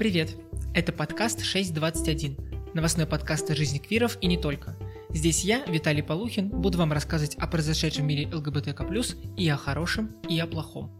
Привет! Это подкаст 6.21, новостной подкаст о жизни квиров и не только. Здесь я, Виталий Полухин, буду вам рассказывать о произошедшем в мире ЛГБТК+, и о хорошем, и о плохом.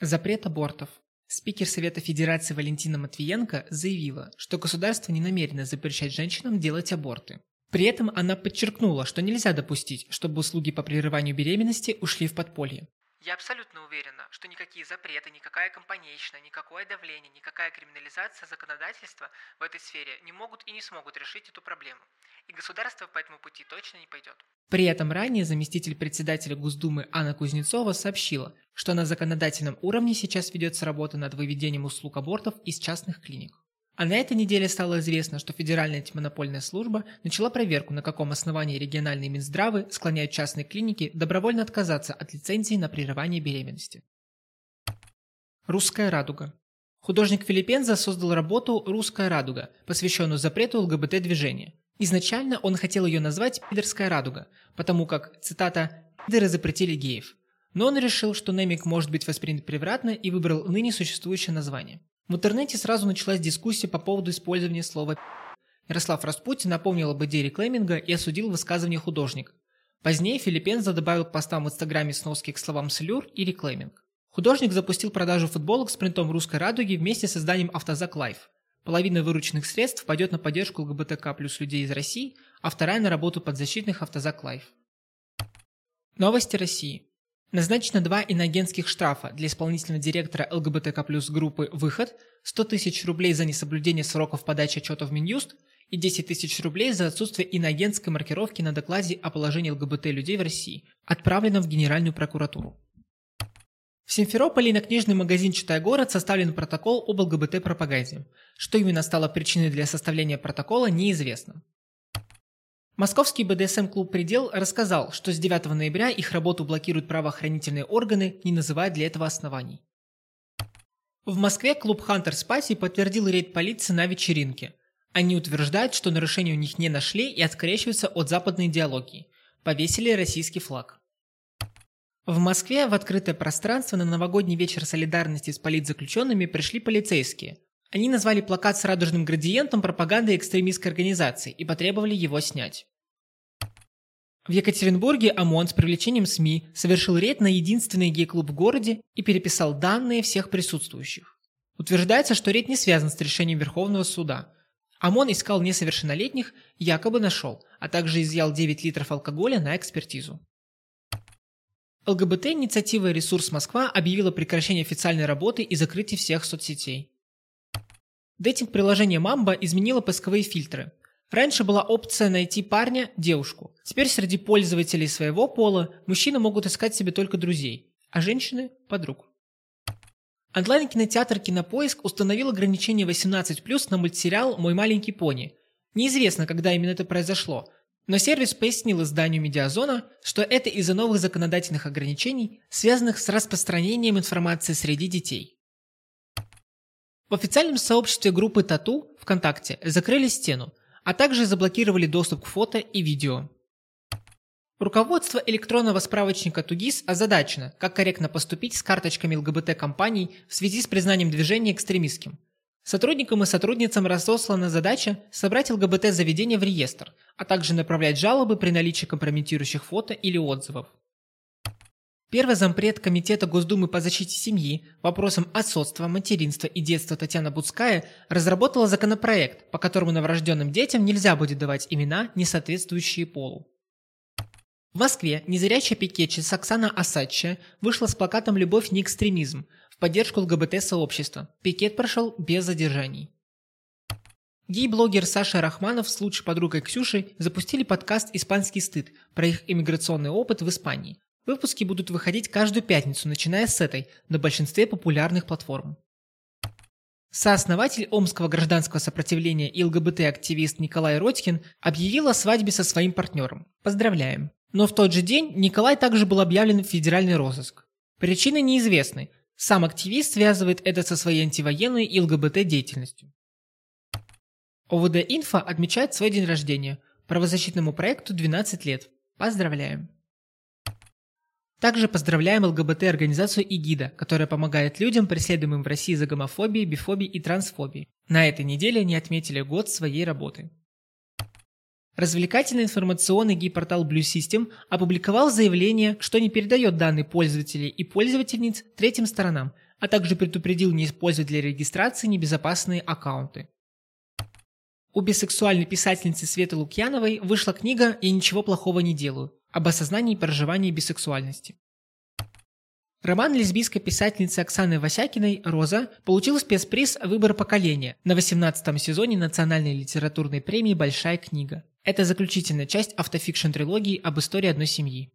Запрет абортов. Спикер Совета Федерации Валентина Матвиенко заявила, что государство не намерено запрещать женщинам делать аборты. При этом она подчеркнула, что нельзя допустить, чтобы услуги по прерыванию беременности ушли в подполье. «Я абсолютно уверена, что никакие запреты, никакая компанейщина, никакое давление, никакая криминализация законодательства в этой сфере не могут и не смогут решить эту проблему. И государство по этому пути точно не пойдет». При этом ранее заместитель председателя Госдумы Анна Кузнецова сообщила, что на законодательном уровне сейчас ведется работа над выведением услуг абортов из частных клиник. А на этой неделе стало известно, что Федеральная антимонопольная служба начала проверку, на каком основании региональные Минздравы склоняют частные клиники добровольно отказаться от лицензии на прерывание беременности. Русская радуга. Художник Филиппенза создал работу «Русская радуга», посвященную запрету ЛГБТ-движения. Изначально он хотел ее назвать «Пидорская радуга», потому как, цитата, «пидоры запретили геев». Но он решил, что немик может быть воспринят превратно, и выбрал ныне существующее название. В интернете сразу началась дискуссия по поводу использования слова «пи». Ярослав Распутин напомнил об идее реклейминга и осудил высказывание художника. Позднее Филиппенза добавил к постам в Инстаграме сноски к словам «слюр» и «реклейминг». Художник запустил продажу футболок с принтом «Русской радуги» вместе с созданием «Автозаклайф». Половина вырученных средств пойдет на поддержку ЛГБТК плюс людей из России, а вторая на работу подзащитных «Автозаклайф». Новости России. Назначено 2 иноагентских штрафа для исполнительного директора ЛГБТК+ группы «Выход», 100 тысяч рублей за несоблюдение сроков подачи отчетов в Минюст и 10 тысяч рублей за отсутствие иноагентской маркировки на докладе о положении ЛГБТ-людей в России, отправленном в Генеральную прокуратуру. В Симферополе на книжный магазин «Читая город» составлен протокол об ЛГБТ-пропаганде. Что именно стало причиной для составления протокола, неизвестно. Московский БДСМ-клуб «Предел» рассказал, что с 9 ноября их работу блокируют правоохранительные органы, не называя для этого оснований. В Москве клуб Hunter's Party подтвердил рейд полиции на вечеринке. Они утверждают, что нарушений у них не нашли и открещиваются от западной идеологии. Повесили российский флаг. В Москве в открытое пространство на новогодний вечер солидарности с политзаключенными пришли полицейские. Они назвали плакат с радужным градиентом пропагандой экстремистской организации и потребовали его снять. В Екатеринбурге ОМОН с привлечением СМИ совершил рейд на единственный гей-клуб в городе и переписал данные всех присутствующих. Утверждается, что рейд не связан с решением Верховного суда. ОМОН искал несовершеннолетних, якобы нашел, а также изъял 9 литров алкоголя на экспертизу. ЛГБТ-инициатива «Ресурс Москва» объявила прекращение официальной работы и закрытие всех соцсетей. Дейтинг-приложение «Мамба» изменило поисковые фильтры. Раньше была опция «Найти парня, девушку». Теперь среди пользователей своего пола мужчины могут искать себе только друзей, а женщины – подруг. Онлайн-кинотеатр «Кинопоиск» установил ограничение 18+ на мультсериал «Мой маленький пони». Неизвестно, когда именно это произошло, но сервис пояснил изданию «Медиазона», что это из-за новых законодательных ограничений, связанных с распространением информации среди детей. В официальном сообществе группы «Тату» ВКонтакте закрыли стену, а также заблокировали доступ к фото и видео. Руководство электронного справочника «Тудис» озадачено, как корректно поступить с карточками ЛГБТ-компаний в связи с признанием движения экстремистским. Сотрудникам и сотрудницам разослана задача собрать ЛГБТ-заведения в реестр, а также направлять жалобы при наличии компрометирующих фото или отзывов. Первый зампред Комитета Госдумы по защите семьи вопросам отцовства, материнства и детства Татьяна Буцкая разработала законопроект, по которому новорожденным детям нельзя будет давать имена, не соответствующие полу. В Москве незрячая пикетчица Оксана Асадчая вышла с плакатом «Любовь не экстремизм» в поддержку ЛГБТ-сообщества. Пикет прошел без задержаний. Гей-блогер Саша Рахманов с лучшей подругой Ксюшей запустили подкаст «Испанский стыд» про их иммиграционный опыт в Испании. Выпуски будут выходить каждую пятницу, начиная с этой, на большинстве популярных платформ. Сооснователь Омского гражданского сопротивления и ЛГБТ-активист Николай Родькин объявил о свадьбе со своим партнером. Поздравляем. Но в тот же день Николай также был объявлен в федеральный розыск. Причины неизвестны. Сам активист связывает это со своей антивоенной и ЛГБТ-деятельностью. ОВД-Инфо отмечает свой день рождения. Правозащитному проекту 12 лет. Поздравляем. Также поздравляем ЛГБТ-организацию ИГИДА, которая помогает людям, преследуемым в России за гомофобией, бифобией и трансфобией. На этой неделе они отметили год своей работы. Развлекательный информационный гей-портал Blue System опубликовал заявление, что не передает данные пользователей и пользовательниц третьим сторонам, а также предупредил не использовать для регистрации небезопасные аккаунты. У бисексуальной писательницы Светы Лукьяновой вышла книга «Я ничего плохого не делаю» об осознании и проживании бисексуальности. Роман лесбийской писательницы Оксаны Васякиной «Роза» получил спецприз «Выбор поколения» на 18-м сезоне Национальной литературной премии «Большая книга». Это заключительная часть автофикшн-трилогии об истории одной семьи.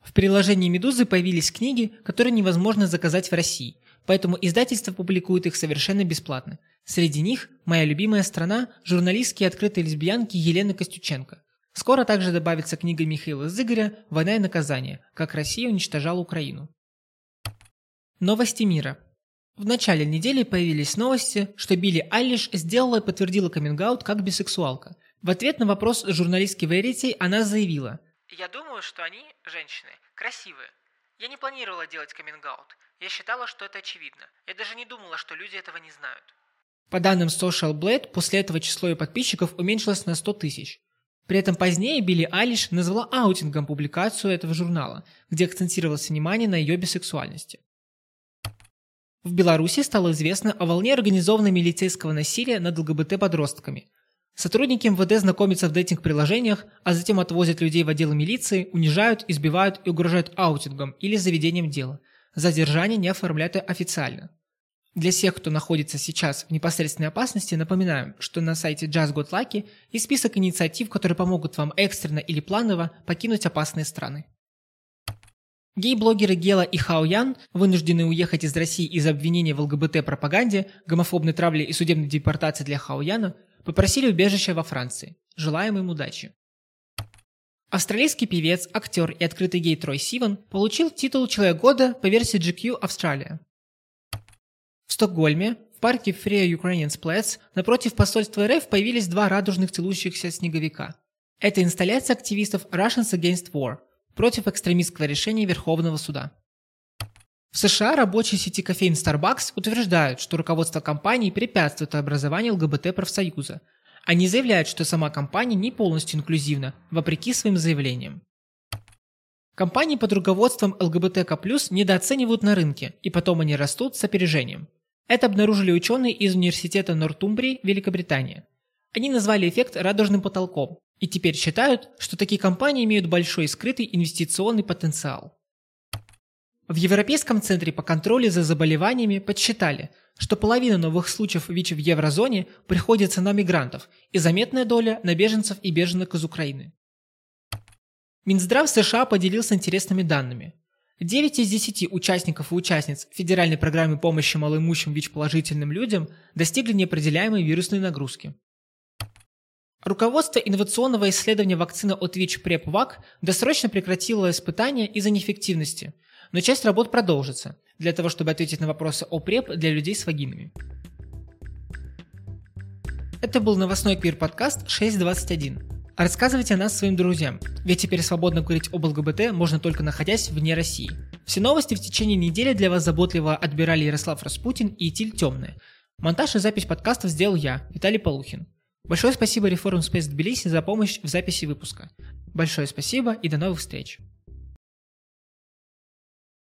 В приложении «Медузы» появились книги, которые невозможно заказать в России, поэтому издательство публикует их совершенно бесплатно. Среди них «Моя любимая страна» журналистки и открытой лесбиянки Елены Костюченко. Скоро также добавится книга Михаила Зыгоря «Война и наказание. Как Россия уничтожала Украину». Новости мира. В начале недели появились новости, что Билли Айлиш сделала и подтвердила каминг-аут как бисексуалка. В ответ на вопрос журналистки Variety она заявила: «Я думаю, что они, женщины, красивые. Я не планировала делать каминг-аут. Я считала, что это очевидно. Я даже не думала, что люди этого не знают». По данным Social Blade, после этого число ее подписчиков уменьшилось на 100 тысяч. При этом позднее Билли Айлиш назвала аутингом публикацию этого журнала, где акцентировалось внимание на ее бисексуальности. В Беларуси стало известно о волне организованного милицейского насилия над ЛГБТ-подростками. Сотрудники МВД знакомятся в дейтинг-приложениях, а затем отвозят людей в отделы милиции, унижают, избивают и угрожают аутингом или заведением дела. Задержание не оформляют официально. Для всех, кто находится сейчас в непосредственной опасности, напоминаем, что на сайте Just Got Lucky есть список инициатив, которые помогут вам экстренно или планово покинуть опасные страны. Гей-блогеры Гела и Хао Ян, вынуждены уехать из России из-за обвинения в ЛГБТ-пропаганде, гомофобной травле и судебной депортации для Хао Яна, попросили убежища во Франции. Желаем им удачи. Австралийский певец, актер и открытый гей Трой Сиван получил титул «Человек года» по версии GQ Австралия. В Стокгольме, в парке Free Ukrainians Place, напротив посольства РФ появились два радужных целующихся снеговика. Это инсталляция активистов Russians Against War против экстремистского решения Верховного суда. В США рабочие сети кофеин Starbucks утверждают, что руководство компании препятствует образованию ЛГБТ-профсоюза. Они заявляют, что сама компания не полностью инклюзивна, вопреки своим заявлениям. Компании под руководством ЛГБТК+, недооценивают на рынке, и потом они растут с опережением. Это обнаружили ученые из университета Нортумбрии, Великобритания. Они назвали эффект радужным потолком, и теперь считают, что такие компании имеют большой скрытый инвестиционный потенциал. В Европейском центре по контролю за заболеваниями подсчитали, что половина новых случаев ВИЧ в еврозоне приходится на мигрантов и заметная доля на беженцев и беженок из Украины. Минздрав США поделился интересными данными. 9 из 10 участников и участниц федеральной программы помощи малоимущим ВИЧ-положительным людям достигли неопределяемой вирусной нагрузки. Руководство инновационного исследования вакцины от ВИЧ-ПрепВак досрочно прекратило испытания из-за неэффективности, но часть работ продолжится, для того, чтобы ответить на вопросы о ПрЕП для людей с вагинами. Это был новостной квир-подкаст 621. Рассказывайте о нас своим друзьям, ведь теперь свободно говорить об ЛГБТ можно только находясь вне России. Все новости в течение недели для вас заботливо отбирали Ярослав Распутин и Тиль Темная. Монтаж и запись подкастов сделал я, Виталий Полухин. Большое спасибо Reform Space Тбилиси за помощь в записи выпуска. Большое спасибо и до новых встреч.